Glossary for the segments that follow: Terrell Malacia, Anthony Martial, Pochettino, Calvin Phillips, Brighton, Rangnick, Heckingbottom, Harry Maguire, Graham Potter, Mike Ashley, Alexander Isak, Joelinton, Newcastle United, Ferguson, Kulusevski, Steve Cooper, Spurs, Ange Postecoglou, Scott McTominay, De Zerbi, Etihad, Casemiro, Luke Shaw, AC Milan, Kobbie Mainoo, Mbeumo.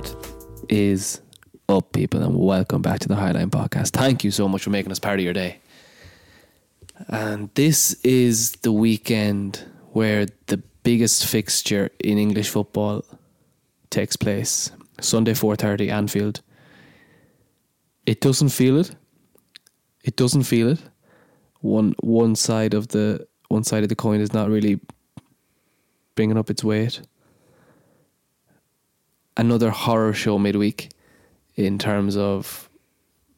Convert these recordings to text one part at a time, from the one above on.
What is up, people, and welcome back to the Highline Podcast. Thank you so much for making us part of your day. And this is the weekend where the biggest fixture in English football takes place. Sunday 4:30, Anfield. It doesn't feel it. One side of the coin is not really bringing up its weight. Another horror show midweek in terms of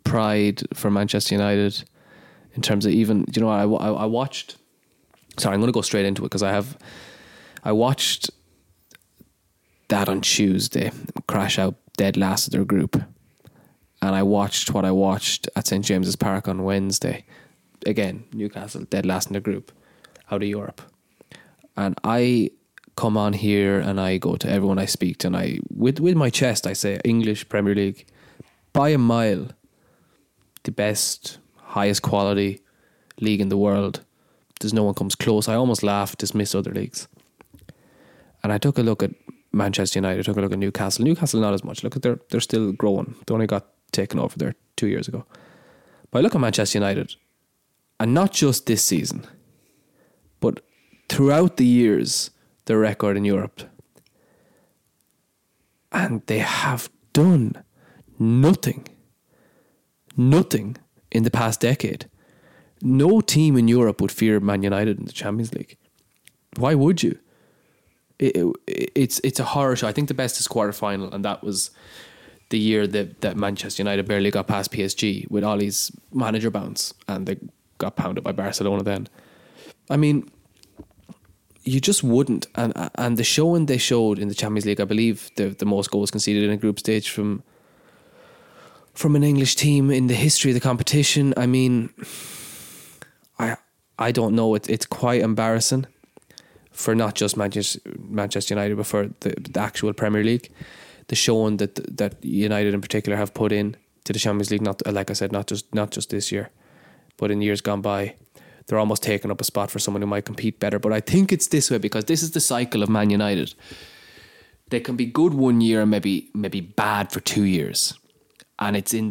pride for Manchester United, in terms of even, you know, I watched, sorry, I'm going to go straight into it because I watched that on Tuesday, crash out dead last of their group. And I watched what I watched at St. James's Park on Wednesday. Again, Newcastle dead last in the group out of Europe. And I come on here and I go to everyone I speak to and I, with my chest, I say English Premier League, by a mile, the best, highest quality league in the world. There's no one comes close. I almost laugh, dismiss other leagues. And I took a look at Manchester United, I took a look at Newcastle. Newcastle not as much. Look at they're still growing. They only got taken over there 2 years ago. But I look at Manchester United, and not just this season, but throughout the years, their record in Europe. And they have done nothing. Nothing in the past decade. No team in Europe would fear Man United in the Champions League. Why would you? It's a horror show. I think the best is quarterfinal, and that was the year that Manchester United barely got past PSG with Ollie's manager bounce, and they got pounded by Barcelona then. I mean, you just wouldn't. And the showing they showed in the Champions League, I believe the most goals conceded in a group stage from an English team in the history of the competition. I mean, I don't know. It's quite embarrassing for not just Manchester United, but for the actual Premier League. The showing that United in particular have put in to the Champions League, not, like I said, not just this year, but in years gone by, they're almost taking up a spot for someone who might compete better. But I think it's this way because this is the cycle of Man United. They can be good 1 year and maybe bad for 2 years, and it's in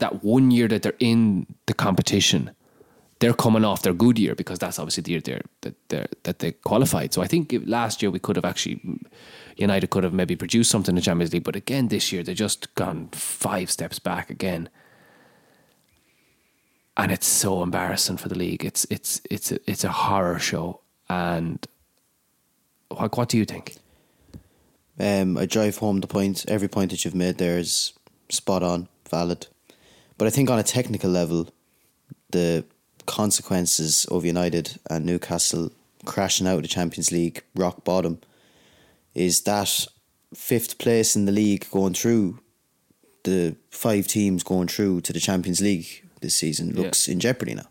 that 1 year that they're in the competition. They're coming off their good year because that's obviously the year that they qualified. So I think last year we could have United could have maybe produced something in the Champions League, but again this year they've just gone 5 steps back again, and it's so embarrassing for the league. It's a horror show. And what do you think? I drive home the points. Every point that you've made there is spot on, valid. But I think on a technical level, the consequences of United and Newcastle crashing out of the Champions League, rock bottom, is that 5th place in the league going through, the 5 teams going through to the Champions League this season looks in jeopardy now.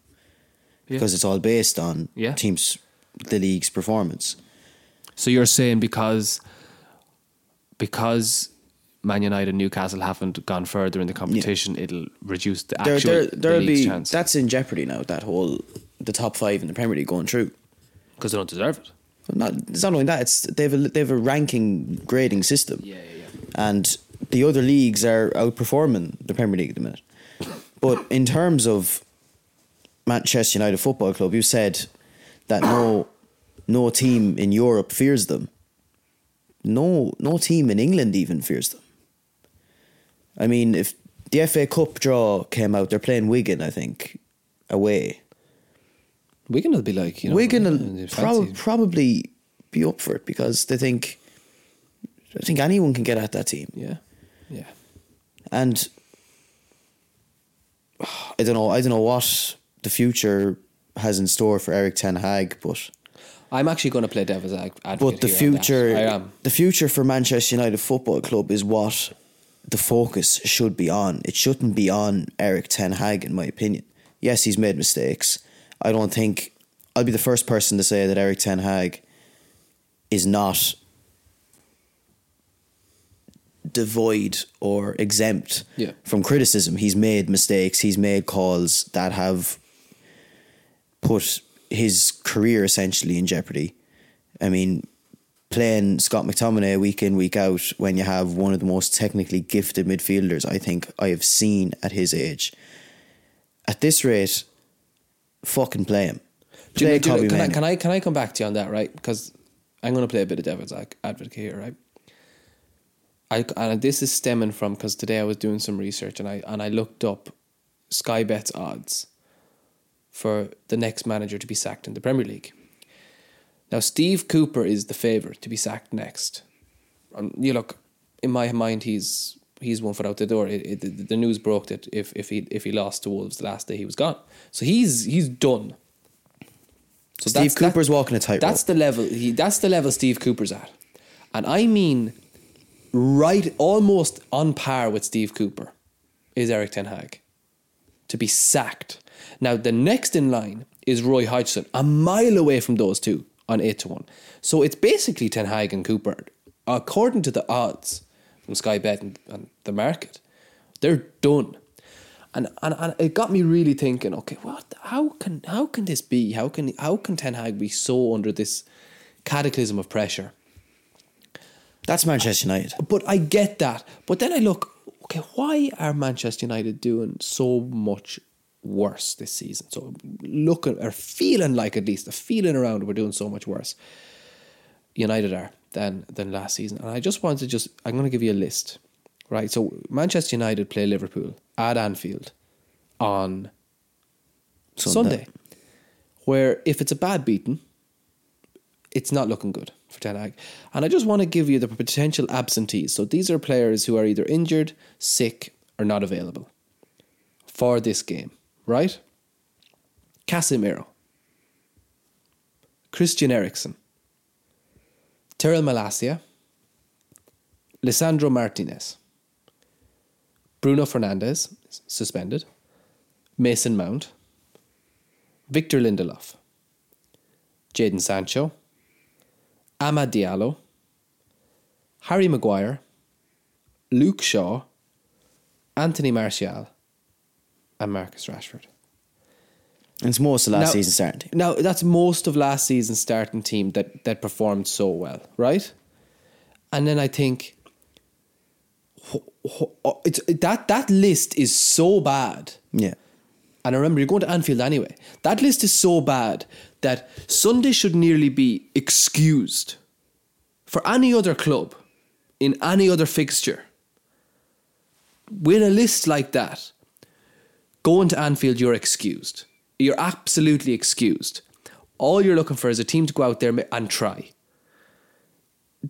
Yeah. Because it's all based on the league's performance. So you're saying because Man United and Newcastle haven't gone further in the competition, it'll reduce the actual the league's chance. That's in jeopardy now, that whole, the top 5 in the Premier League going through. Because they don't deserve it. It's not only that, it's they have a ranking grading system. Yeah. And the other leagues are outperforming the Premier League at the minute. But in terms of Manchester United Football Club, you said that no team in Europe fears them. No team in England even fears them. I mean, if the FA Cup draw came out, they're playing Wigan, I think, away. Wigan will be like, you know, Wigan will probably be up for it because they think, I think anyone can get at that team. Yeah. And I don't know what the future has in store for Erik ten Hag, but I'm actually going to play devil's advocate. But the future for Manchester United Football Club is what the focus should be on. It shouldn't be on Erik ten Hag, in my opinion. Yes, he's made mistakes. I don't think I'll be the first person to say that Erik ten Hag is not devoid or exempt from criticism. He's made mistakes. He's made calls that have put his career essentially in jeopardy. I mean, playing Scott McTominay week in, week out, when you have one of the most technically gifted midfielders I think I have seen at his age. At this rate, fucking play him. Play Kobbie Mainoo. Can I come back to you on that, right? Because I'm going to play a bit of devil's advocate here, right? And this is stemming from, because today I was doing some research and I looked up Sky Bet's odds for the next manager to be sacked in the Premier League. Now, Steve Cooper is the favourite to be sacked next. And you look, in my mind, he's one foot out the door. The news broke that if he lost to Wolves the last day, he was gone. So he's done. So Steve Cooper's walking a tightrope. That's the level. That's the level Steve Cooper's at, and I mean, right, almost on par with Steve Cooper is Erik ten Hag to be sacked. Now the next in line is Roy Hodgson, a mile away from those two on 8-1. So it's basically ten Hag and Cooper, according to the odds from Sky Bet and the market. They're done. And it got me really thinking, okay, how can this be? How can ten Hag be so under this cataclysm of pressure? That's Manchester United. But I get that. But then I look, okay, why are Manchester United doing so much worse this season? So looking or feeling like, at least a feeling around, we're doing so much worse. United are than last season. And I just wanted to I'm going to give you a list. Right, so Manchester United play Liverpool at Anfield on Sunday, where if it's a bad beating, it's not looking good for ten Hag. And I just want to give you the potential absentees. So these are players who are either injured, sick, or not available for this game, right? Casemiro, Christian Eriksen, Terrell Malacia, Lisandro Martinez, Bruno Fernandes, suspended, Mason Mount, Victor Lindelof, Jadon Sancho, Amad Diallo, Harry Maguire, Luke Shaw, Anthony Martial, and Marcus Rashford. And it's most of last season's starting team. Now, that's most of last season's starting team that performed so well, right? And then I think, it's that list is so bad. Yeah. And I remember, you're going to Anfield anyway. That list is so bad that Sunday should nearly be excused. For any other club in any other fixture, with a list like that, going to Anfield, you're excused. You're absolutely excused. All you're looking for is a team to go out there and try.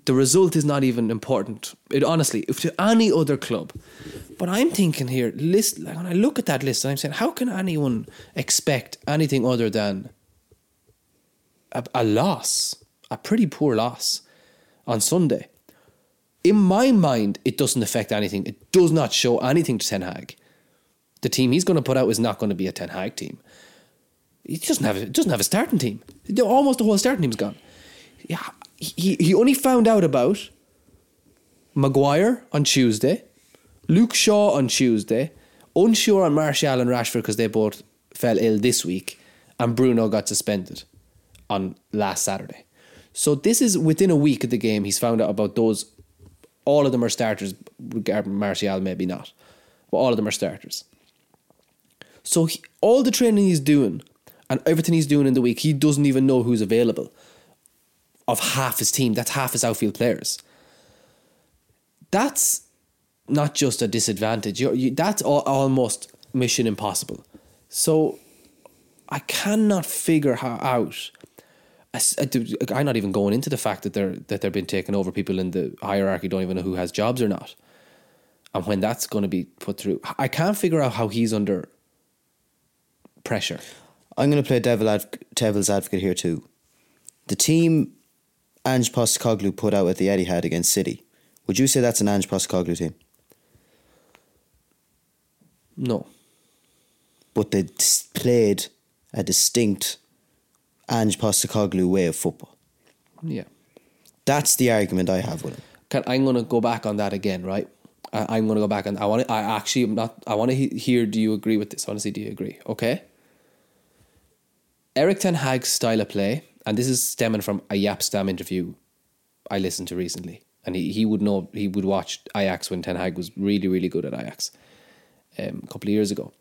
The result is not even important, honestly, to any other club. But I'm thinking here, when I look at that list, and I'm saying, how can anyone expect anything other than a loss, a pretty poor loss on Sunday? In my mind, it doesn't affect anything. It does not show anything to ten Hag. The team he's going to put out is not going to be a ten Hag team. He doesn't have a starting team. Almost the whole starting team's gone. Yeah. He only found out about Maguire on Tuesday, Luke Shaw on Tuesday, unsure on Martial and Rashford because they both fell ill this week, and Bruno got suspended on last Saturday. So this is within a week of the game he's found out about those. All of them are starters, regarding Martial maybe not, but all of them are starters. So all the training he's doing and everything he's doing in the week, he doesn't even know who's available of half his team. That's half his outfield players. That's not just a disadvantage. That's almost mission impossible. So I cannot figure out. I'm not even going into the fact that they're being taken over. People in the hierarchy don't even know who has jobs or not, and when that's going to be put through. I can't figure out how he's under pressure. I'm going to play devil's advocate here too. The team Ange Postecoglou put out at the Etihad against City, would you say that's an Ange Postecoglou team? No. But they played a distinct Ange Postecoglou way of football. Yeah. That's the argument I have with him. I'm going to go back on that again, right? I'm going to go back on. I want to hear. Do you agree with this? Honestly, do you agree? Okay. Erik ten Hag's style of play. And this is stemming from a Jaap Stam interview I listened to recently, and he would know, he would watch Ajax when Ten Hag was really, really good at Ajax a couple of years ago.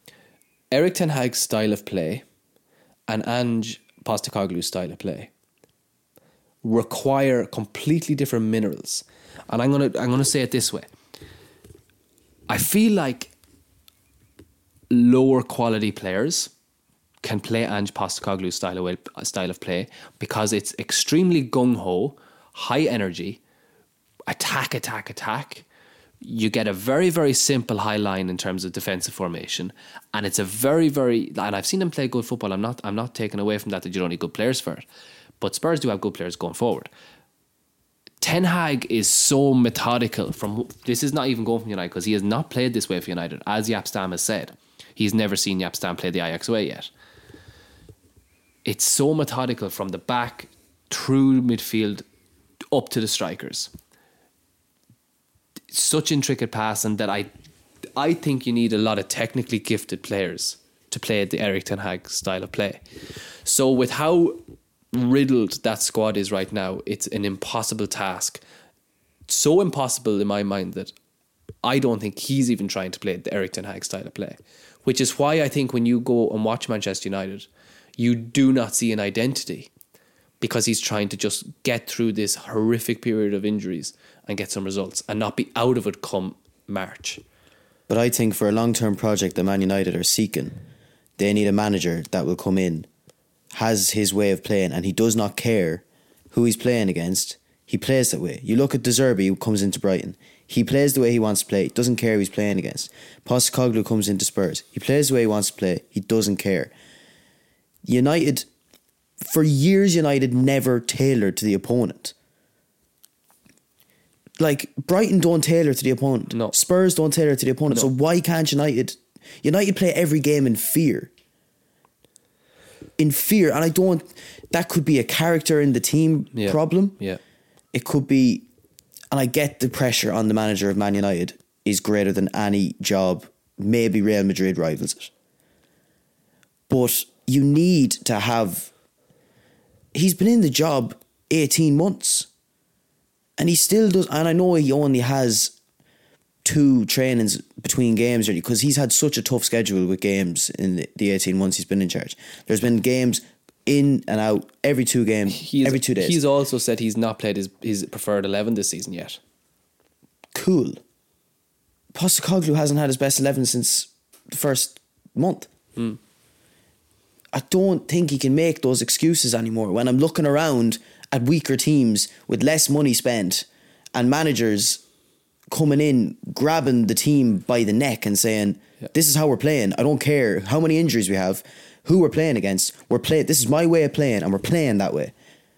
Erik ten Hag's style of play and Ange Postecoglou's style of play require completely different minerals. And I'm gonna say it this way. I feel like lower quality players can play Ange Postecoglou's style of play because it's extremely gung-ho, high energy, attack. You get a very, very simple high line in terms of defensive formation, and it's a very, very, and I've seen them play good football. I'm not taking away from that you don't need good players for it, but Spurs do have good players going forward. Ten Hag is so methodical. This is not even going from United, because he has not played this way for United, as Jaap Stam has said. He's never seen Jaap Stam play the Ajax way yet. It's so methodical from the back through midfield up to the strikers. Such intricate passing that I think you need a lot of technically gifted players to play the Erik ten Hag style of play. So with how riddled that squad is right now, it's an impossible task. So impossible in my mind that I don't think he's even trying to play the Erik ten Hag style of play, which is why I think when you go and watch Manchester United, you do not see an identity, because he's trying to just get through this horrific period of injuries and get some results and not be out of it come March. But I think for a long-term project that Man United are seeking, they need a manager that will come in, has his way of playing, and he does not care who he's playing against. He plays that way. You look at De Zerbi, who comes into Brighton. He plays the way he wants to play. He doesn't care who he's playing against. Postecoglou comes into Spurs. He plays the way he wants to play. He doesn't care. United... for years, United never tailored to the opponent. Like, Brighton don't tailor to the opponent. No. Spurs don't tailor to the opponent. No. So why can't United... United play every game in fear. In fear. And I don't... that could be a character in the team problem. Yeah. It could be... and I get the pressure on the manager of Man United is greater than any job. Maybe Real Madrid rivals it. But you need to have... he's been in the job 18 months and he still does, and I know he only has 2 trainings between games really, because he's had such a tough schedule with games in the 18 months he's been in charge. There's been games in and out every 2 games, every 2 days. He's also said he's not played his preferred 11 this season yet. Cool. Postecoglou hasn't had his best 11 since the first month. I don't think he can make those excuses anymore. When I'm looking around at weaker teams with less money spent and managers coming in, grabbing the team by the neck and saying, this is how we're playing. I don't care how many injuries we have, who we're playing against. This is my way of playing, and we're playing that way.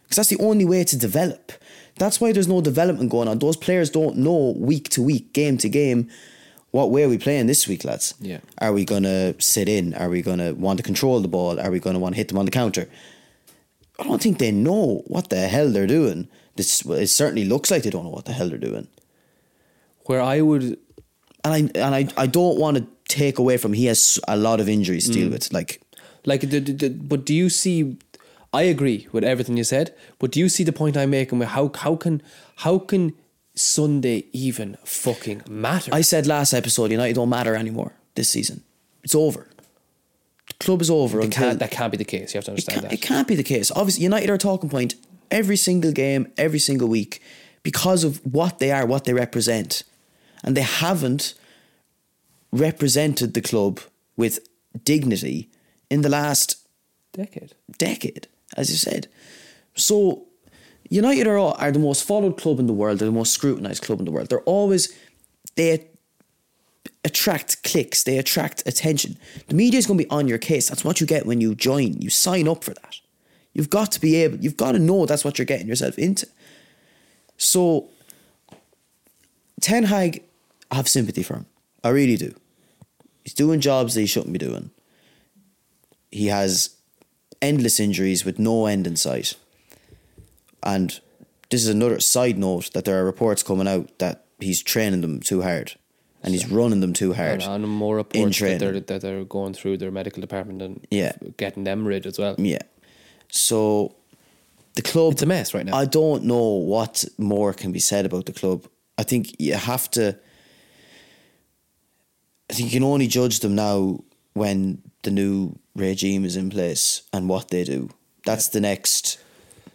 Because that's the only way to develop. That's why there's no development going on. Those players don't know week to week, game to game, what way are we playing this week, lads? Yeah. Are we going to sit in? Are we going to want to control the ball? Are we going to want to hit them on the counter? I don't think they know what the hell they're doing. It certainly looks like they don't know what the hell they're doing. Where I would... And I don't want to take away from... he has a lot of injuries to deal with. But do you see... I agree with everything you said, but do you see the point I'm making with how can Sunday even fucking matter? I said last episode, United don't matter anymore this season. It's over. The club is over. That can't be the case. You have to understand that. It can't be the case. Obviously, United are a talking point every single game, every single week, because of what they are, what they represent. And they haven't represented the club with dignity in the last decade, as you said. So... United are the most followed club in the world. They're the most scrutinised club in the world. They attract clicks. They attract attention. The media is going to be on your case. That's what you get when you join. You sign up for that. You've got to know that's what you're getting yourself into. So, Ten Hag, I have sympathy for him. I really do. He's doing jobs that he shouldn't be doing. He has endless injuries with no end in sight. And this is another side note, that there are reports coming out that he's training them too hard and he's running them too hard. And more reports that they're going through their medical department and getting them rid as well. Yeah. So the club, it's a mess right now. I don't know what more can be said about the club. I think you have to, I think you can only judge them now when the new regime is in place and what they do. That's the next,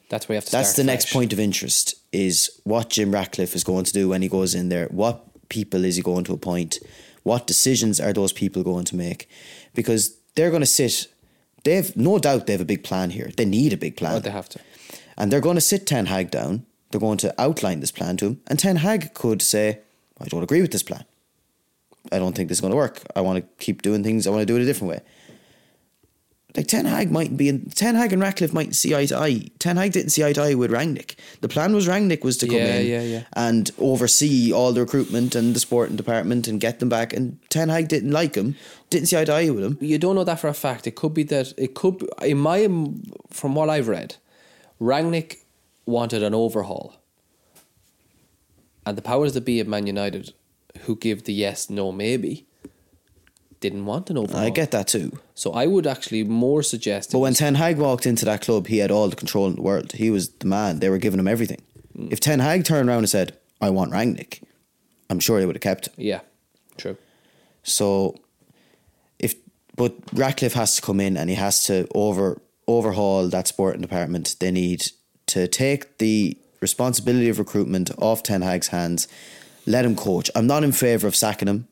that's where you have to start. That's the fresh. Next point of interest is what Jim Ratcliffe is going to do when he goes in there. What people is he going to appoint? What decisions are those people going to make? Because they're going to sit, they've no doubt they have a big plan here. They need a big plan. Well, they have to. And they're going to sit Ten Hag down. They're going to outline this plan to him. And Ten Hag could say, I don't agree with this plan. I don't think this is going to work. I want to keep doing things. I want to do it a different way. Like Ten Hag and Ratcliffe mightn't see eye to eye. Ten Hag didn't see eye to eye with Rangnick. The plan was Rangnick was to come in and oversee all the recruitment and the sporting department and get them back. And Ten Hag didn't like him, didn't see eye to eye with him. You don't know that for a fact. It could be that from what I've read, Rangnick wanted an overhaul, and the powers that be at Man United, who give the yes, no, maybe, didn't want an overhaul. I get that too. So I would actually more suggest... But when Ten Hag walked into that club, he had all the control in the world. He was the man. They were giving him everything. Mm. If Ten Hag turned around and said, I want Rangnick, I'm sure they would have kept him. Yeah, true. So, but Ratcliffe has to come in and he has to overhaul that sporting department. They need to take the responsibility of recruitment off Ten Hag's hands. Let him coach. I'm not in favour of sacking him.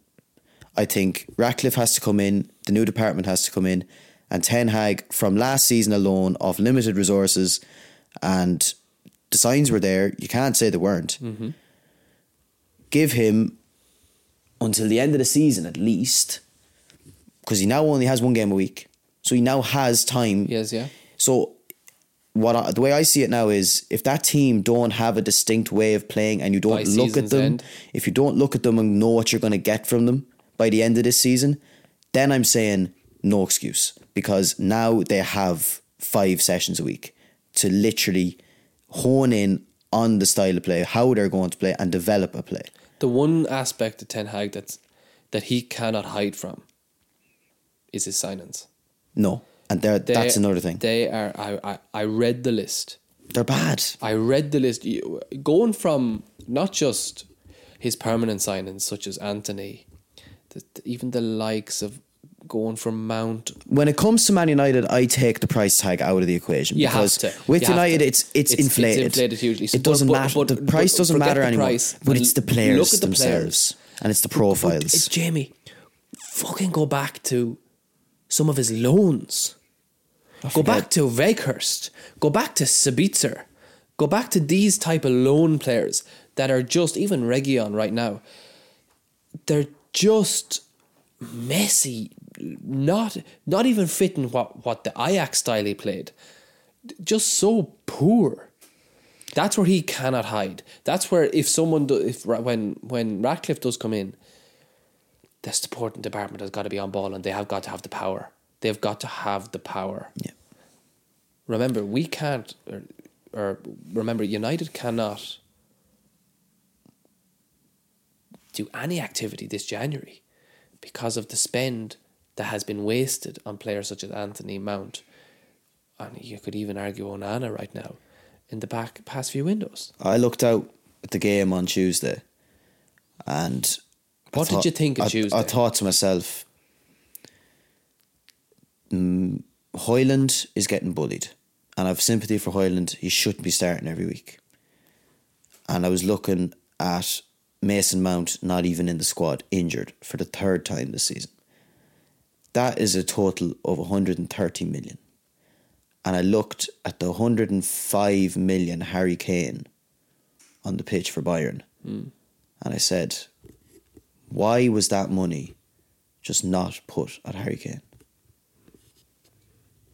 I think Ratcliffe has to come in, the new department has to come in, and Ten Hag, from last season alone, of limited resources, and the signs were there, you can't say they weren't. Mm-hmm. Give him until the end of the season at least, because he now only has one game a week, so he now has time. Yes, yeah. So the way I see it now is, if that team don't have a distinct way of playing and you don't look at them, if you don't look at them and know what you're going to get from them by the end of this season, then I'm saying no excuse, because now they have 5 sessions a week to literally hone in on the style of play, how they're going to play, and develop a play. The one aspect of Ten Hag that he cannot hide from is his signings. No, and that's another thing. They are. I read the list. They're bad. I read the list. Going from not just his permanent signings such as Anthony, even the likes of going for Mount. When it comes to Man United, I take the price tag out of the equation. You because have to. With you United, to. It's inflated. It's inflated hugely. So it doesn't matter. The price doesn't matter anymore. But it's the players look at the themselves. Players. And it's the profiles. But Jamie, fucking go back to some of his loans. Go back to Veghurst. Go back to Sabitzer. Go back to these type of loan players that are just, even Reguilon right now, they're just messy, not even fitting what the Ajax style he played. Just so poor. That's where he cannot hide. That's where when Ratcliffe does come in, the supporting department has got to be on ball, and they have got to have the power. They've got to have the power. Yeah. Remember, we can't, remember United cannot do any activity this January because of the spend that has been wasted on players such as Anthony Mount, and you could even argue Onana right now, in the past few windows. I looked out at the game on Tuesday, and what did you think of Tuesday? I thought to myself, Højlund is getting bullied, and I have sympathy for Højlund. He shouldn't be starting every week. And I was looking at Mason Mount not even in the squad, injured for the third time this season. That is a total of 130 million. And I looked at the 105 million Harry Kane on the pitch for Bayern. Mm. And I said, why was that money just not put at Harry Kane?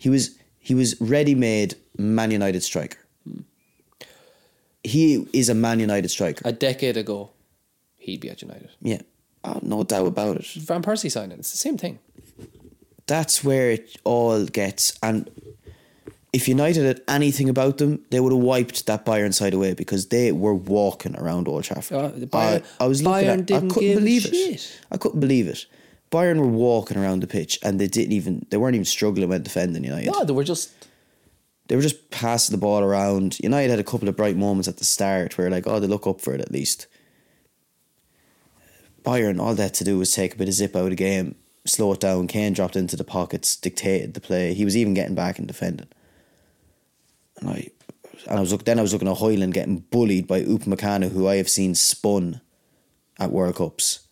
He was ready-made Man United striker. Mm. He is a Man United striker. A decade ago, he'd be at United. Yeah. Oh, no doubt about it. Van Persie signing. It's the same thing. That's where it all gets. And if United had anything about them, they would have wiped that Bayern side away, because they were walking around Old Trafford. I was looking Bayern at didn't I couldn't believe it. Shit. I couldn't believe it. Bayern were walking around the pitch, and they weren't even struggling with defending United. No, they were just they were just passing the ball around. United had a couple of bright moments at the start where, like, oh, they look up for it at least. Bayern, all they had to do was take a bit of zip out of the game, slow it down. Kane dropped into the pockets, dictated the play. He was even getting back and defending. And I was looking at Højlund getting bullied by Upamecano, who I have seen spun at World Cups.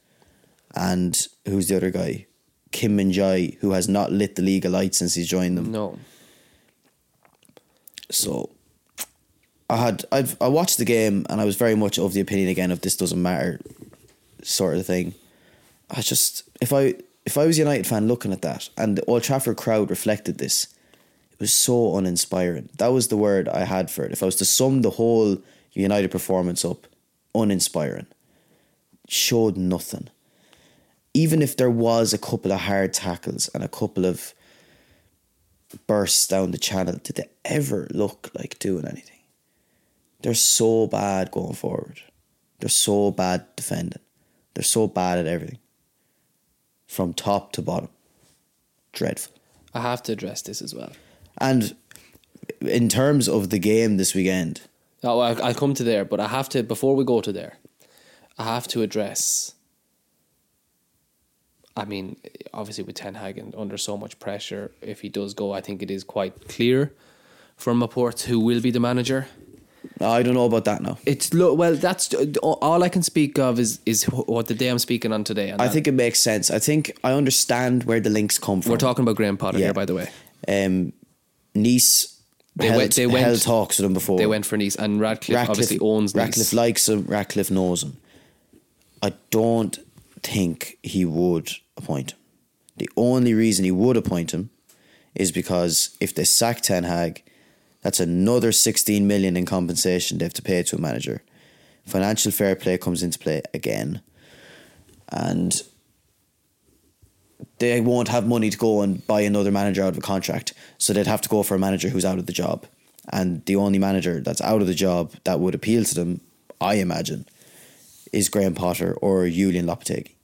And who's the other guy? Kim Min-jae, who has not lit the league alight since he's joined them. No. So I watched the game and I was very much of the opinion again of this doesn't matter sort of thing. I just, if I was a United fan looking at that, and the Old Trafford crowd reflected this, it was so uninspiring. That was the word I had for it. If I was to sum the whole United performance up, uninspiring. Showed nothing. Even if there was a couple of hard tackles and a couple of bursts down the channel, did they ever look like doing anything? They're so bad going forward. They're so bad defending. They're so bad at everything. From top to bottom. Dreadful. I have to address this as well. And in terms of the game this weekend... Oh, I'll come to there, but I have to, before we go to there, I have to address... I mean, obviously with Ten Hag and under so much pressure, if he does go, I think it is quite clear from reports who will be the manager. I don't know about that now. It's well, that's all I can speak of is what the day I'm speaking on today. And I think it makes sense. I think I understand where the links come from. We're talking about Graham Potter here, by the way. Nice. They held talks with him before. They went for Nice, and Ratcliffe obviously owns Nice. Ratcliffe likes him. Ratcliffe knows him. I don't think he would appoint him. The only reason he would appoint him is because if they sack Ten Hag, that's another 16 million in compensation they have to pay to a manager. Financial fair play comes into play again, and they won't have money to go and buy another manager out of a contract, so they'd have to go for a manager who's out of the job. And the only manager that's out of the job that would appeal to them, I imagine, is Graham Potter or Julian Lopetegui.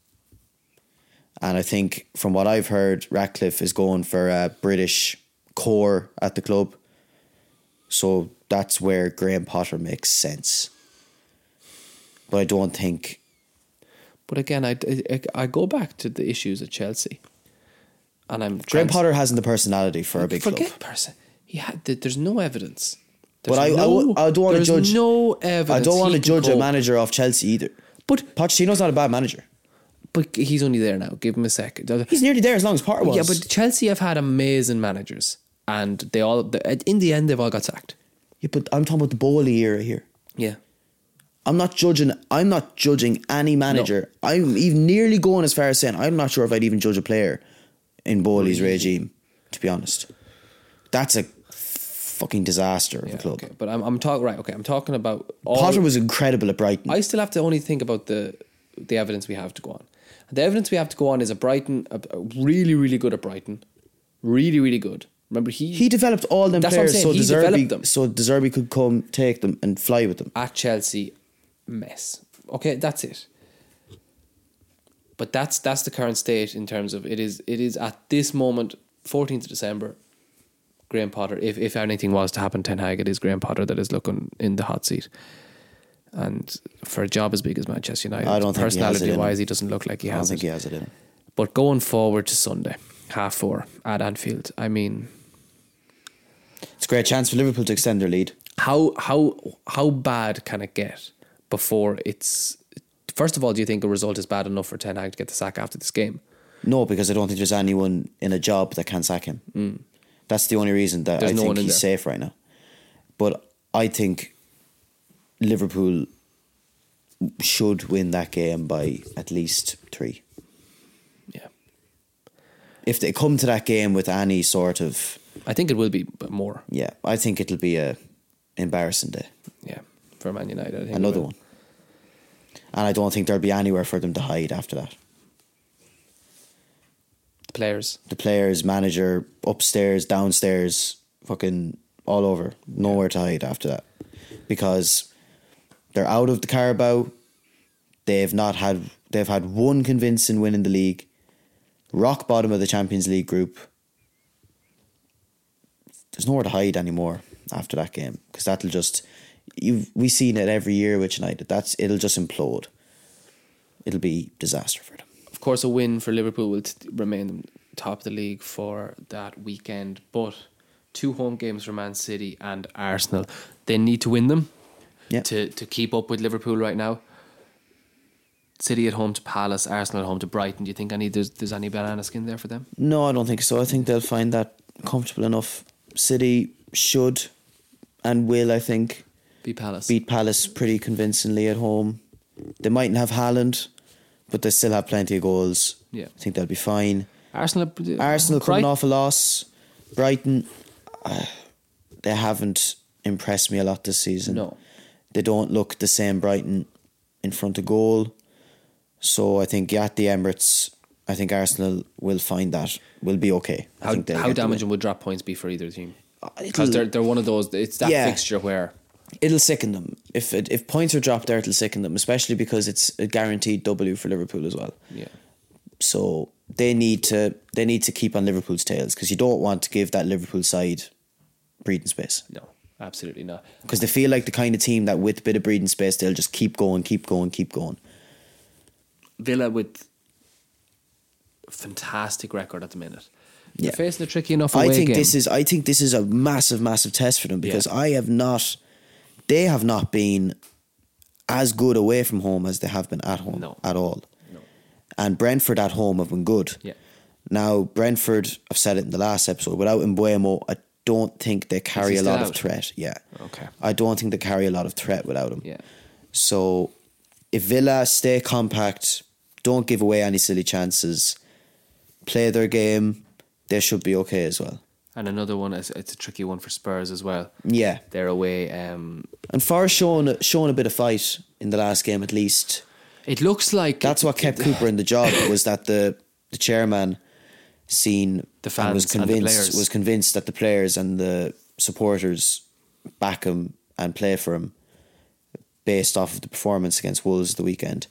And I think from what I've heard, Ratcliffe is going for a British core at the club. So that's where Graham Potter makes sense. But I don't think... But again, I go back to the issues at Chelsea. And Graham Potter hasn't the personality for a big club. There's no evidence. But I don't want to judge. No evidence. I don't want to judge a manager off Chelsea either. But Pochettino's not a bad manager. But he's only there now. Give him a second. He's nearly there as long as Potter was. Yeah, but Chelsea have had amazing managers, and they all, in the end, they've all got sacked. Yeah, but I'm talking about the Bowley era here. Yeah, I'm not judging any manager. No. I'm even nearly going as far as saying I'm not sure if I'd even judge a player in Bowley's regime. To be honest, that's a fucking disaster of a club. Okay, but I'm talking right. Okay, I'm talking about Potter was incredible at Brighton. I still have to only think about the evidence we have to go on. And the evidence we have to go on is a Brighton, a really, really good at Brighton, really, really good. Remember he developed all them players, so De Zerbi could come take them and fly with them at Chelsea. Mess. Okay, that's it. But that's the current state in terms of it is at this moment, 14th of December. Graham Potter, if anything was to happen, Ten Hag, it is Graham Potter that is looking in the hot seat. And for a job as big as Manchester United, I don't think personality-wise, he doesn't look like he has it. I don't think he has it in. But going forward to Sunday, 4:30 at Anfield, I mean, it's a great chance for Liverpool to extend their lead. How bad can it get before it's? First of all, do you think a result is bad enough for Ten Hag to get the sack after this game? No, because I don't think there's anyone in a job that can sack him. Mm. That's the only reason that I think he's safe right now. But I think Liverpool should win that game by at least 3. Yeah. If they come to that game with any sort of... I think it will be more. Yeah, I think it'll be an embarrassing day. Yeah, for Man United. I think another one. And I don't think there'll be anywhere for them to hide after that. The players, manager, upstairs, downstairs, fucking all over. Nowhere to hide after that. Because they're out of the Carabao. They've had one convincing win in the league. Rock bottom of the Champions League group. there's nowhere to hide anymore after that game, because that'll just, we've seen it every year with United. It'll just implode. It'll be disaster for them. Of course, a win for Liverpool will remain them top of the league for that weekend, but two home games for Man City and Arsenal. They need to win them to keep up with Liverpool right now. City at home to Palace, Arsenal at home to Brighton. Do you think there's any banana skin there for them? No, I don't think so. I think they'll find that comfortable enough. City should and will, I think, beat Palace pretty convincingly at home. They mightn't have Haaland, but they still have plenty of goals. Yeah, I think they'll be fine. Arsenal coming off a loss. Brighton, they haven't impressed me a lot this season. No, they don't look the same Brighton in front of goal. So I think at the Emirates, I think Arsenal will find that will be okay. How damaging would drop points be for either team? Because they're one of those. It's that fixture where it'll sicken them. If points are dropped there, it'll sicken them, especially because it's a guaranteed W for Liverpool as well. Yeah. So they need to keep on Liverpool's tails, because you don't want to give that Liverpool side breathing space. No, absolutely not. Because they feel like the kind of team that with a bit of breathing space, they'll just keep going. Villa with fantastic record at the minute. They're facing a tricky enough away game. I think this is a massive, massive test for them, because they have not been as good away from home as they have been at home at all. And Brentford at home have been good. Yeah. Now, Brentford, I've said it in the last episode, without Mbeumo, I don't think they carry a lot of threat. Yeah. Okay. I don't think they carry a lot of threat without him. Yeah. So, if Villa stay compact, don't give away any silly chances, play their game, they should be okay as well. And another one, it's a tricky one for Spurs as well. Yeah. They're away. And Forrest showing a bit of fight in the last game, at least. It looks like that's what kept Cooper in the job, was that the chairman seen the fans and was convinced that the players and the supporters back him and play for him based off of the performance against Wolves the weekend.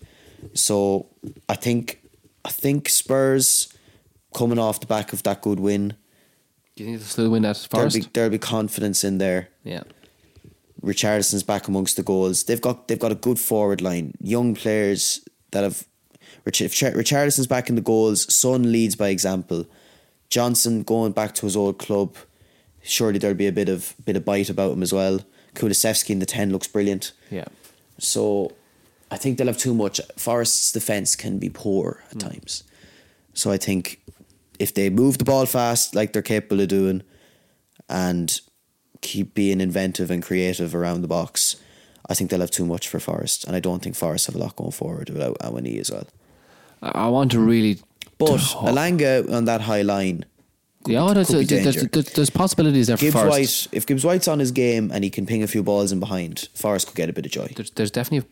So I think Spurs coming off the back of that good win. Do you think they'll still win that Forest? There'll be confidence in there. Yeah. Richarlison's back amongst the goals. They've got a good forward line. Young players that have... Richarlison's back in the goals. Son leads by example. Johnson going back to his old club. Surely there'll be a bit of bite about him as well. Kulusevski in the 10 looks brilliant. Yeah. So I think they'll have too much. Forest's defence can be poor at times. So I think if they move the ball fast like they're capable of doing and keep being inventive and creative around the box, I think they'll have too much for Forrest, and I don't think Forrest have a lot going forward without Awani as well. I want to really, but Alanga on that high line there's possibilities there for Gibbs Forrest. White, if Gibbs White's on his game and he can ping a few balls in behind, Forrest could get a bit of joy. There's definitely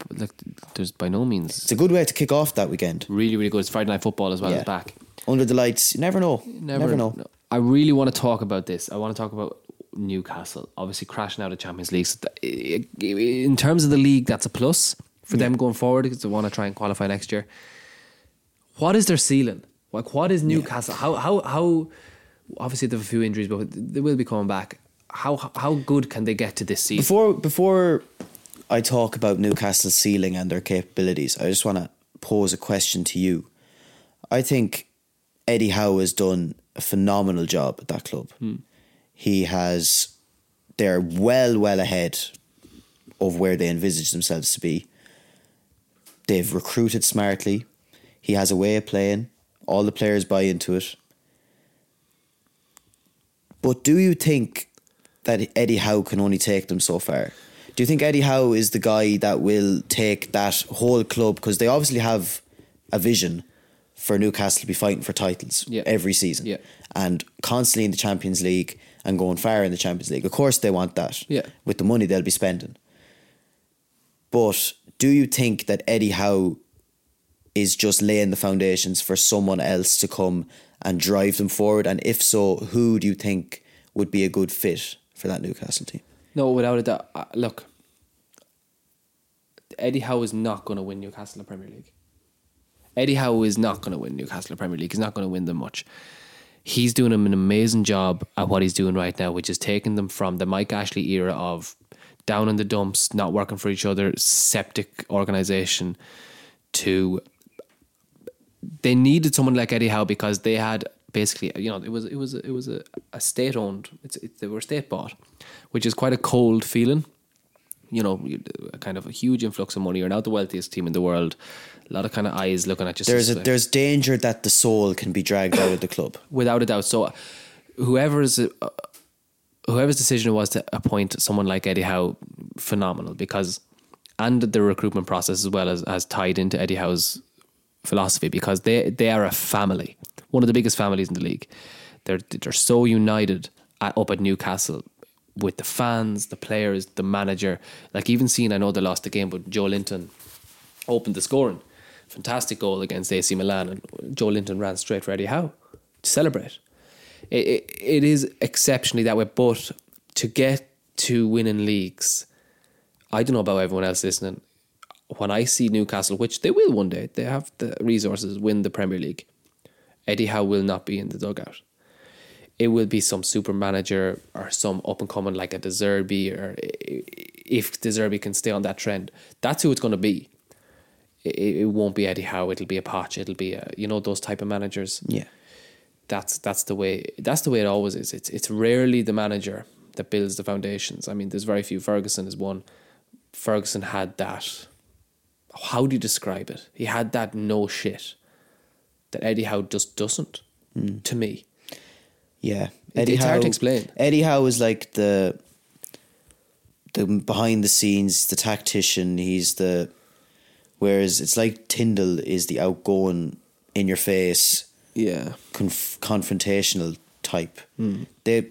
there's by no means, it's a good way to kick off that weekend. Really, really good. It's Friday Night Football as well. It's back under the lights. You never know. No. I really want to talk about this. I want to talk about Newcastle obviously crashing out of Champions League. So in terms of the league, that's a plus for them going forward, because they want to try and qualify next year. What is their ceiling? Like, what is Newcastle? How obviously they have a few injuries, but they will be coming back. How good can they get to this season? Before I talk about Newcastle's ceiling and their capabilities, I just want to pose a question to you. I think Eddie Howe has done a phenomenal job at that club. They're well ahead of where they envisaged themselves to be. They've recruited smartly. He has a way of playing. All the players buy into it. But do you think that Eddie Howe can only take them so far? Do you think Eddie Howe is the guy that will take that whole club? Because they obviously have a vision for Newcastle to be fighting for titles every season and constantly in the Champions League and going far in the Champions League. Of course they want that with the money they'll be spending. But do you think that Eddie Howe is just laying the foundations for someone else to come and drive them forward? And if so, who do you think would be a good fit for that Newcastle team? No, without a doubt. Look, Eddie Howe is not going to win Newcastle the Premier League. He's not going to win them much. he's doing an amazing job at what he's doing right now, which is taking them from the Mike Ashley era of down in the dumps, not working for each other, septic organisation, to they needed someone like Eddie Howe because they had basically, you know, it was a state owned, they were state bought, which is quite a cold feeling. You know, a kind of a huge influx of money. You're now the wealthiest team in the world. A lot of kind of eyes looking at you. There's danger that the soul can be dragged out of the club. Without a doubt. So whoever's decision it was to appoint someone like Eddie Howe, phenomenal, because, and the recruitment process as well as tied into Eddie Howe's philosophy, because they are a family, one of the biggest families in the league. They're so united up at Newcastle, with the fans, the players, the manager. Like, even seeing, I know they lost the game, but Joelinton opened the scoring. Fantastic goal against AC Milan, and Joelinton ran straight for Eddie Howe to celebrate. It is exceptionally that way, but to get to winning leagues, I don't know about everyone else listening, when I see Newcastle, which they will one day, they have the resources, win the Premier League, Eddie Howe will not be in the dugout. It will be some super manager or some up and coming like a De Zerbi, or if De Zerbi can stay on that trend, that's who it's going to be. It won't be Eddie Howe. It'll be a Poch. It'll be a, you know, those type of managers. Yeah, that's the way it always is. It's rarely the manager that builds the foundations. I mean, there's very few. Ferguson is one. Ferguson had that. How do you describe it? He had that no shit that Eddie Howe just doesn't. To me. Yeah, it's hard to explain. Eddie Howe is like the behind the scenes, the tactician. He's the, whereas it's like Tyndall is the outgoing, in your face, yeah, confrontational type. They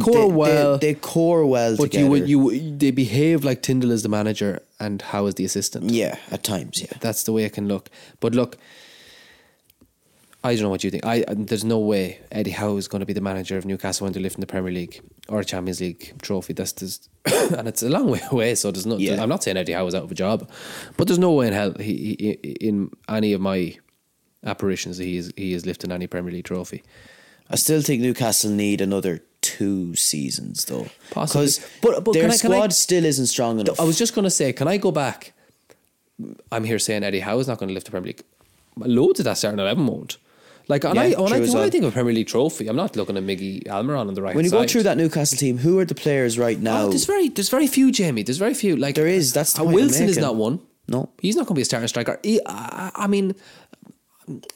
core well but together. They behave like Tyndall is the manager and Howe is the assistant. Yeah, at times. Yeah, that's the way it can look. But look, I don't know what you think. There's no way Eddie Howe is going to be the manager of Newcastle when they lift in the Premier League or a Champions League trophy. That's just, and it's a long way away. So there's no. Yeah. I'm not saying Eddie Howe is out of a job, but there's no way in hell he in any of my apparitions that he is lifting any Premier League trophy. I still think Newcastle need another 2 seasons though, possibly. But their squad still isn't strong enough. I was just going to say, can I go back? I'm here saying Eddie Howe is not going to lift the Premier League. Loads of that starting 11 won't. Like, and when I think of a Premier League trophy, I'm not looking at Miggy Almiron on the right side. When you go through that Newcastle team, who are the players right now? Oh, there's very few, Jamie. There's very few. Like, there is. That's the Wilson is not one. No, he's not going to be a starting striker.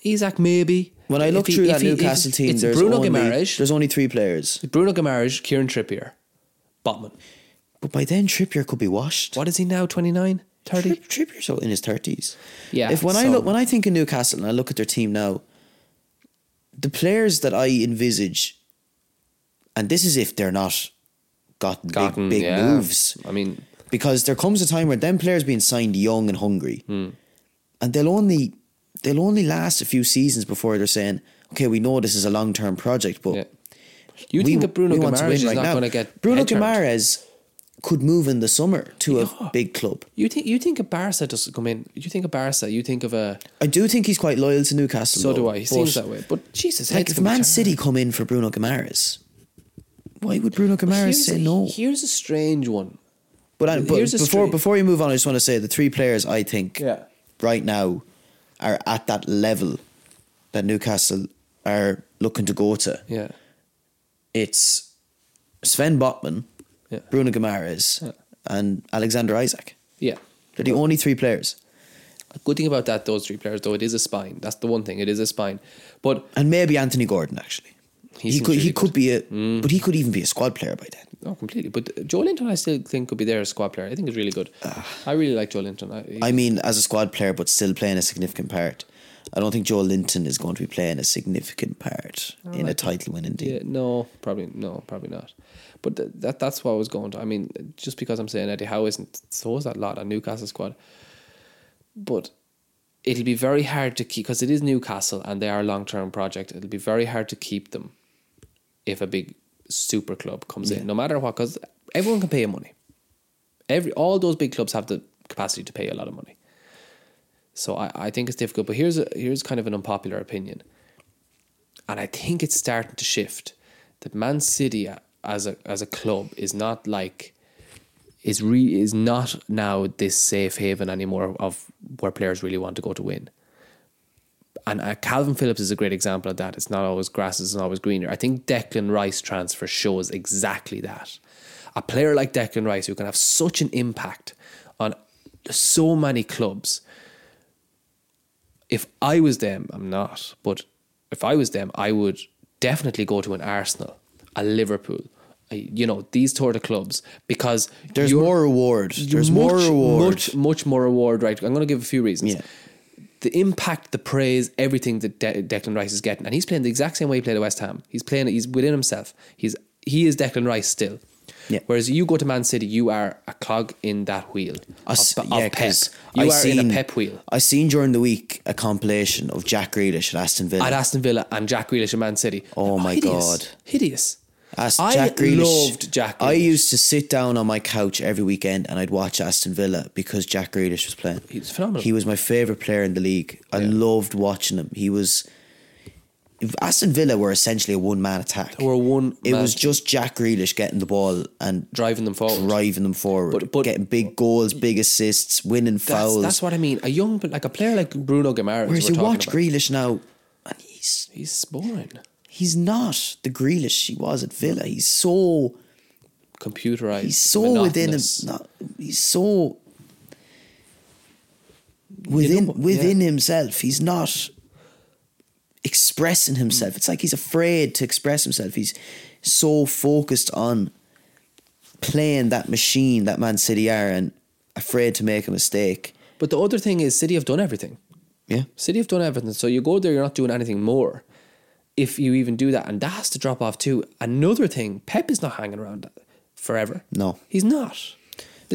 Isak maybe. When I look through that Newcastle team, there's Bruno Guimarães. There's only 3 players: Bruno Guimarães, Kieran Trippier, Botman. But by then, Trippier could be washed. What is he now? 29. 30? Trippier's in his 30s. Yeah. When I think of Newcastle and I look at their team now, the players that I envisage, and this is if they're not gotten big moves. I mean, because there comes a time where them players being signed young and hungry, and they'll only last a few seasons before they're saying, okay, we know this is a long term project, but think that Bruno Guimarães is not going to get. Bruno Guimarães could move in the summer to a big club. You think a Barca doesn't come in? You think of a? I do think he's quite loyal to Newcastle. So do I. He seems that way. But Jesus, like, if Man City come in for Bruno Guimarães, why would Bruno Guimarães say no? Here's a strange one. But before you move on, I just want to say the 3 players I think right now are at that level that Newcastle are looking to go to. Yeah, it's Sven Botman. Yeah. Bruno Guimarães and Alexander Isak. Yeah, they're the only 3 players. A good thing about that, those 3 players, though, it is a spine. That's the one thing. It is a spine, and maybe Anthony Gordon actually. He could be, but he could even be a squad player by then. No, completely. But Joelinton, I still think could be there as a squad player. I think it's really good. I really like Joelinton. I mean, as a squad player, but still playing a significant part. I don't think Joelinton is going to be playing a significant part in a title-winning team. Yeah, probably not. But that's what I was going to. I mean, just because I'm saying Eddie Howe isn't, so is that lot on Newcastle squad. But it'll be very hard to keep, because it is Newcastle and they are a long-term project. It'll be very hard to keep them if a big super club comes in, no matter what, because everyone can pay you money. All those big clubs have the capacity to pay a lot of money. So I think it's difficult. But here's kind of an unpopular opinion. And I think it's starting to shift. That Man City as a club is not like is not now this safe haven anymore of where players really want to go to win. And Calvin Phillips is a great example of that. It's not always grass isn't always greener. I think Declan Rice transfer shows exactly that. A player like Declan Rice who can have such an impact on so many clubs. If I was them, I'm not, but if I was them, I would definitely go to an Arsenal, a Liverpool, these sort of clubs, because there's more reward. There's more reward. Much more reward, right? I'm going to give a few reasons. Yeah. The impact, the praise, everything that Declan Rice is getting. And he's playing the exact same way he played at West Ham. He's playing it, he's within himself. He is Declan Rice still. Yeah. Whereas you go to Man City, you are a cog in that wheel of Pep. You are in a Pep wheel. I seen during the week a compilation of Jack Grealish at Aston Villa. At Aston Villa and Jack Grealish at Man City. Oh my God. Hideous. I loved Jack Grealish. I used to sit down on my couch every weekend and I'd watch Aston Villa because Jack Grealish was playing. He was phenomenal. He was my favourite player in the league. I loved watching him. He was... Aston Villa were essentially a one-man attack. It was just Jack Grealish getting the ball and driving them forward, but getting big goals, big assists, winning fouls. That's what I mean. A player like Bruno Guimarães. Whereas you watch Grealish now, and he's boring. He's not the Grealish he was at Villa. He's so computerized. He's so within him. He's so within himself. He's not expressing himself. It's like he's afraid to express himself. He's so focused on playing that machine that Man City are and afraid to make a mistake. But the other thing is City have done everything. Yeah. City have done everything. So you go there, you're not doing anything more if you even do that. And that has to drop off too. Another thing, Pep is not hanging around forever. No. He's not.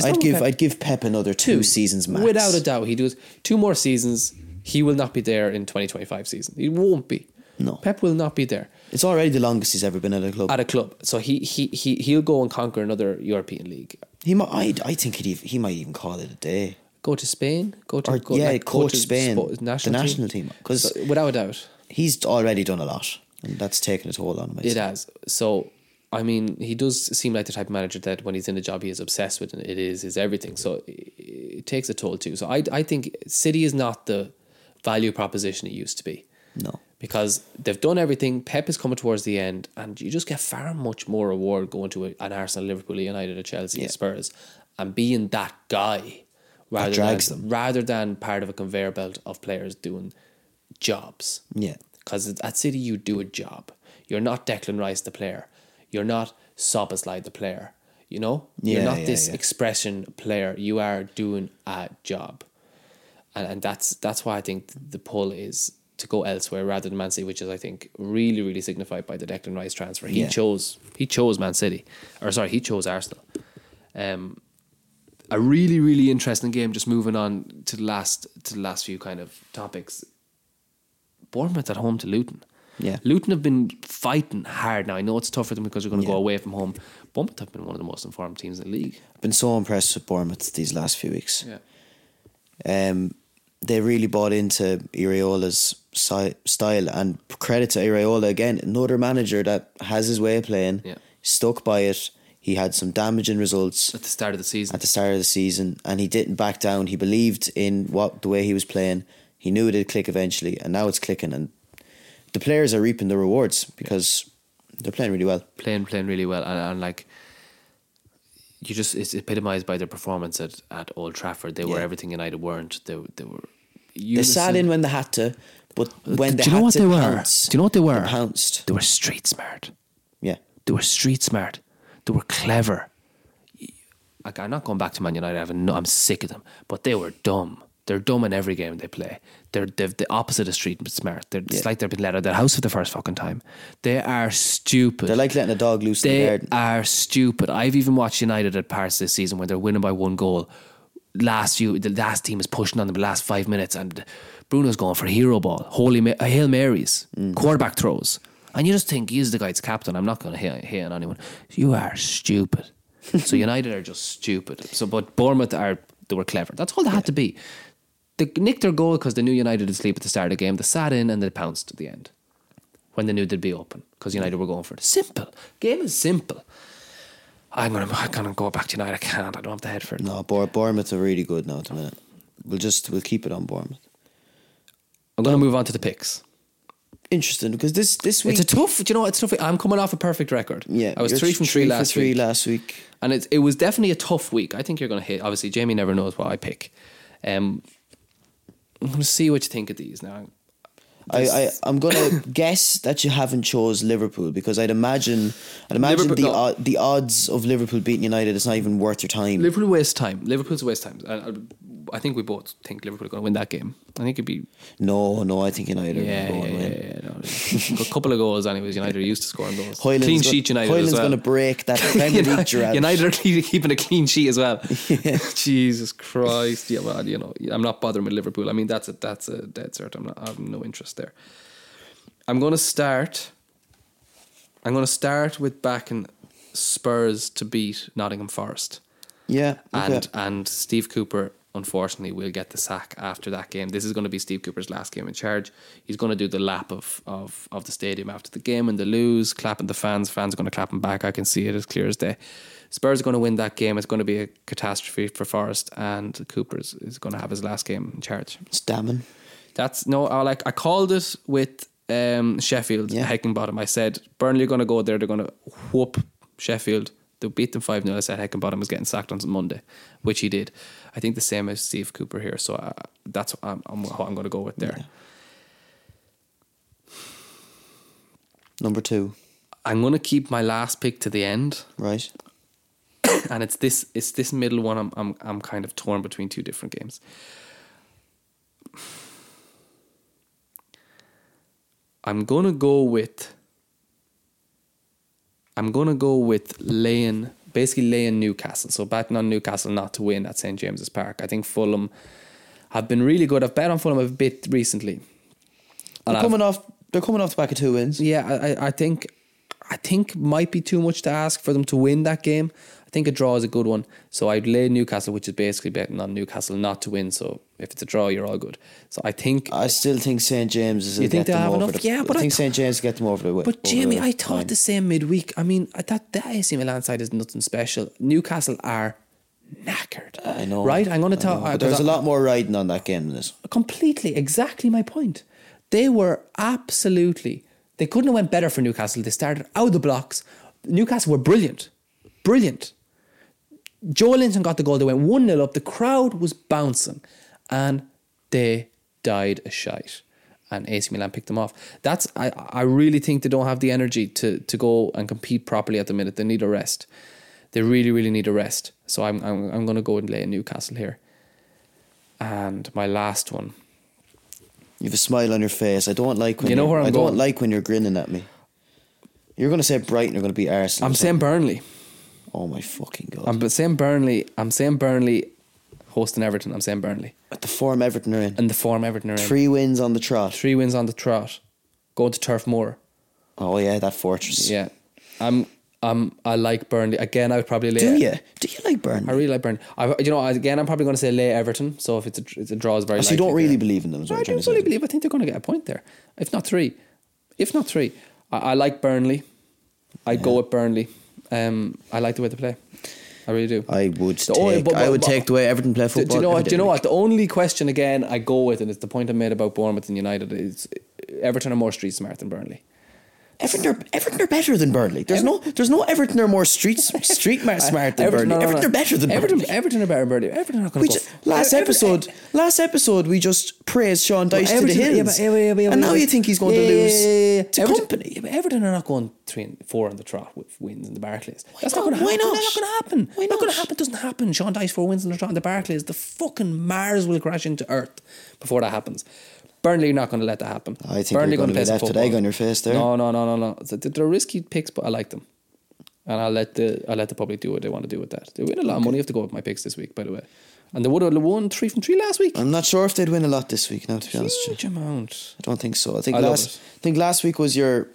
I'd give Pep another two seasons max. Without a doubt. He does two more seasons. He will not be there in 2025 season. He won't be. No. Pep will not be there. It's already the longest he's ever been at a club. So he'll go and conquer another European league. He might. I think he might even call it a day. Go to Spain. Coach Spain. The national team. Because without a doubt, he's already done a lot, and that's taken a toll on him. It has. So I mean, he does seem like the type of manager that when he's in a job, he is obsessed with it. It is his everything. So it takes a toll too. So I think City is not the value proposition it used to be. No. Because they've done everything. Pep is coming towards the end and you just get far much more reward going to an Arsenal, Liverpool, United, or Chelsea, yeah, Spurs, and being that guy rather than part of a conveyor belt of players doing jobs. Yeah. Because at City you do a job. You're not Declan Rice the player. You're not Szoboszlai the player. You know? Yeah, you're not this expression player. You are doing a job. And that's why I think the pull is to go elsewhere rather than Man City, which is, I think, really, really signified by the Declan Rice transfer. He chose Man City. Or sorry, he chose Arsenal. A really, really interesting game, just moving on to the last few kind of topics. Bournemouth at home to Luton. Yeah. Luton have been fighting hard now. I know it's tough for them because they're going to go away from home. Bournemouth have been one of the most informed teams in the league. I've been so impressed with Bournemouth these last few weeks. Yeah. They really bought into Iriola's style, and credit to Iriola again, another manager that has his way of playing, stuck by it. He had some damaging results at the start of the season, and he didn't back down. He believed in the way he was playing. He knew it'd click eventually, and now it's clicking, and the players are reaping the rewards because they're playing really well. Playing really well, and like, you just, it's epitomised by their performance at Old Trafford. They were everything United weren't. They were. They sat in when they had to, but when do you know what they were? They pounced. They were street smart. Yeah, they were street smart. They were clever. Like, I'm not going back to Man United. I'm sick of them. But they were dumb. They're dumb in every game they play. They're the opposite of street smart. It's like they've been let out of their house for the first fucking time. They are stupid. They're like letting a dog loose in the garden. They are stupid. I've even watched United at parts this season when they're winning by one goal. The last team is pushing on them the last 5 minutes, and Bruno's going for hero ball, Hail Marys, quarterback throws. And you just think, he's the guy's captain, I'm not going to hate on anyone. You are stupid. So United are just stupid. So, but Bournemouth were clever. That's all they had to be. They nicked their goal because they knew United would sleep at the start of the game. They sat in and they pounced at the end. when they knew they'd be open, because United were going for it. Simple. Game is simple. I'm gonna go back to United. I can't. I don't have the head for it. No, Bournemouth are really good now at the minute. We'll keep it on Bournemouth. I'm gonna move on to the picks. Interesting, because this week it's a tough. Do you know what? It's tough. I'm coming off a perfect record. Yeah, I was three for three last week, and it was definitely a tough week. I think you're gonna hit. Obviously, Jamie never knows what I pick. I'm gonna see what you think of these now. I'm gonna guess that you haven't chose Liverpool, because I'd imagine the odds of Liverpool beating United is not even worth your time. Liverpool's a waste time. I think we both think Liverpool are going to win that game. I think it'd be no. I think United are going to win. No. A couple of goals, anyways. United are used to scoring goals. Clean sheet, United. Hoyland's going to break that Premier League drought. United are keeping a clean sheet as well. Yeah. Jesus Christ! Yeah, well, I'm not bothering with Liverpool. I mean, that's a dead cert. I have no interest there. I'm going to start with backing Spurs to beat Nottingham Forest. Yeah, okay. and Steve Cooper, unfortunately, will get the sack after that game. This is going to be Steve Cooper's last game in charge. He's going to do the lap of the stadium after the game, and they lose, clapping the fans. Fans are going to clap him back. I can see it as clear as day. Spurs are going to win that game. It's going to be a catastrophe for Forest, and Cooper is going to have his last game in charge. Stamming. I called it with Sheffield, Heckingbottom. I said Burnley are going to go there. They're going to whoop Sheffield. They beat them 5-0. I said Heckingbottom was getting sacked on Monday, which he did. I think the same as Steve Cooper here. So that's what I'm going to go with there. Yeah. Number two. I'm going to keep my last pick to the end. Right. And it's this middle one. I'm kind of torn between two different games. I'm going to go with laying Newcastle. So betting on Newcastle not to win at St. James's Park. I think Fulham have been really good. I've bet on Fulham a bit recently. They're coming off the back of two wins. Yeah, I think might be too much to ask for them to win that game. I think a draw is a good one. So I'd lay Newcastle, which is basically betting on Newcastle not to win. So if it's a draw, you're all good. So I still think St. James's. You think they have enough? Yeah, but I think St. James's get them over the way. But Jamie, I thought the same midweek. I mean, I thought the AC Milan side is nothing special. Newcastle are knackered. I know, right? I'm going to talk. But there's a lot more riding on that game than this. Completely, exactly my point. They were absolutely. They couldn't have went better for Newcastle. They started out of the blocks. Newcastle were brilliant. Brilliant. Joelinton got the goal. They went 1-0 up. The crowd was bouncing. And they died a shite. And AC Milan picked them off. I really think they don't have the energy to go and compete properly at the minute. They need a rest. They really, really need a rest. So I'm going to go and lay in Newcastle here. And my last one. You have a smile on your face. I don't like when don't like when you're grinning at me. You're going to say Brighton are going to beat Arsenal. I'm saying Burnley. Oh my fucking god! I'm saying Burnley hosting Everton. I'm saying Burnley. At the form Everton are in. Three wins on the trot. Going to Turf Moor. Oh yeah, that fortress. Yeah, I like Burnley again. I would probably lay. Do you like Burnley? I really like Burnley. I'm probably going to say lay Everton. So if it's a draw, is very. So you don't really believe in them? I don't really believe. I think they're going to get a point there, if not three. I like Burnley. I'd go with Burnley. I like the way they play. I really do. I would take the way Everton play football. Do you know what? The only question again I go with, and it's the point I made about Bournemouth and United, is Everton are more street smart than Burnley. Everton are better than Burnley. There's no Everton are more street smart than Burnley. Everton are better than Burnley. Everton are better than Burnley. Everton are not going to go. Last episode we just praised Sean Dyche to the hills, and now you think he's going to lose to company. Yeah, but Everton are not going 3-4 on the trot with wins in the Barclays. That's not going to happen. It doesn't happen. Sean Dyche 4 wins in the trot in the Barclays. The fucking Mars will crash into Earth before that happens. Burnley are not going to let that happen. I think Burnley going to be left with egg on your face there. No. They're risky picks, but I like them, and I'll let the public do what they want to do with that. They win a lot of money if they go with my picks this week, by the way, and they would have won 3 from 3 last week. I'm not sure if they'd win a lot this week. Now, to be honest, huge amount. I don't think so. I think last week was your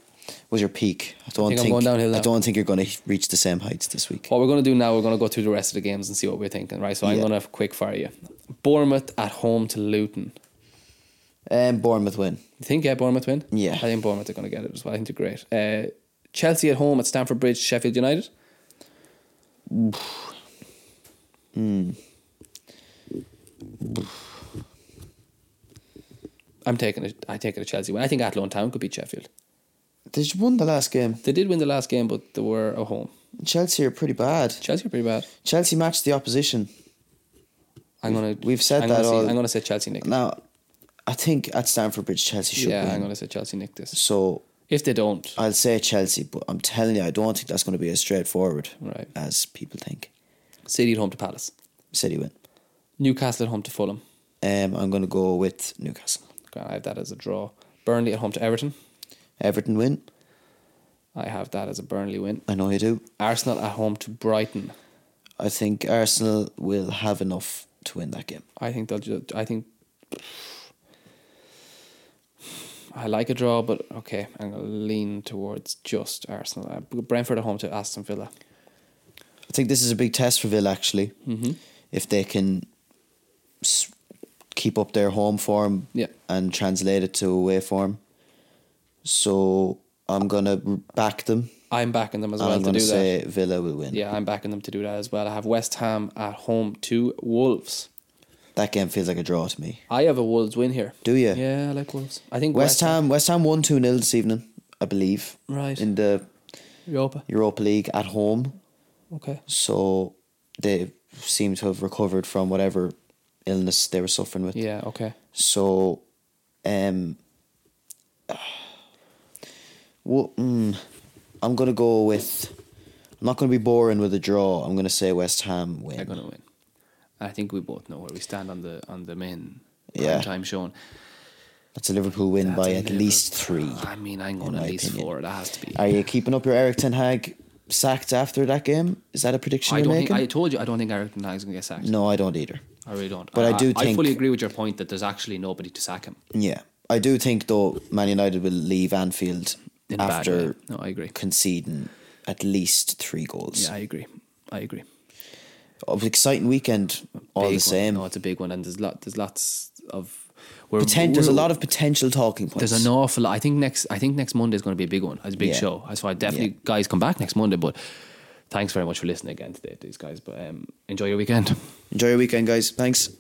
peak. I think I'm going downhill now. I don't think you're going to reach the same heights this week. What we're going to do now, we're going to go through the rest of the games and see what we're thinking. Right, so I'm going to quick fire you. Bournemouth at home to Luton. Bournemouth win. You think, yeah, Bournemouth win? Yeah. I think Bournemouth are going to get it as well. I think they're great. Chelsea at home at Stamford Bridge, Sheffield United. I take it a Chelsea win. I think Athlone Town could beat Sheffield. They won the last game. They did win the last game, but they were at home. Chelsea are pretty bad. Chelsea matched the opposition. I'm going to say Chelsea nick. Now, I think at Stamford Bridge, Chelsea should win. Yeah, I'm going to say Chelsea nick this. So if they don't, I'll say Chelsea, but I'm telling you, I don't think that's going to be as straightforward as people think. City at home to Palace. City win. Newcastle at home to Fulham. I'm going to go with Newcastle. I have that as a draw. Burnley at home to Everton. Everton win. I have that as a Burnley win. I know you do. Arsenal at home to Brighton. I think Arsenal will have enough to win that game. I like a draw, but okay, I'm going to lean towards just Arsenal. Brentford at home to Aston Villa. I think this is a big test for Villa, actually. Mm-hmm. If they can keep up their home form and translate it to away form. So I'm going to back them. I'm backing them as well to do that. I'm going to say Villa will win. Yeah, I'm backing them to do that as well. I have West Ham at home to Wolves. That game feels like a draw to me. I have a Wolves win here. Do you? Yeah, I like Wolves. I think West Ham won 2-0 this evening, I believe. Right. In the Europa League at home. Okay. So they seem to have recovered from whatever illness they were suffering with. Yeah, okay. So, I'm going to go with... I'm not going to be boring with a draw. I'm going to say West Ham win. They're going to win. I think we both know where we stand on the main time shown. That's a Liverpool win least 3. I mean, I'm going at least 4. That has to be. Are you keeping up your Erik ten Hag sacked after that game? Is that a prediction you're making? I told you, I don't think Erik ten Hag's going to get sacked. No, I don't either. I really don't. But I do think... I fully agree with your point that there's actually nobody to sack him. Yeah. I do think, though, Man United will leave Anfield after conceding at least 3 goals. Yeah, I agree. Of exciting weekend, all the same. No, it's a big one, and there's a lot of potential talking points. There's an awful lot. I think next Monday is going to be a big one. It's a big show. That's why definitely guys come back next Monday. But thanks very much for listening again today, these guys. But enjoy your weekend, guys. Thanks.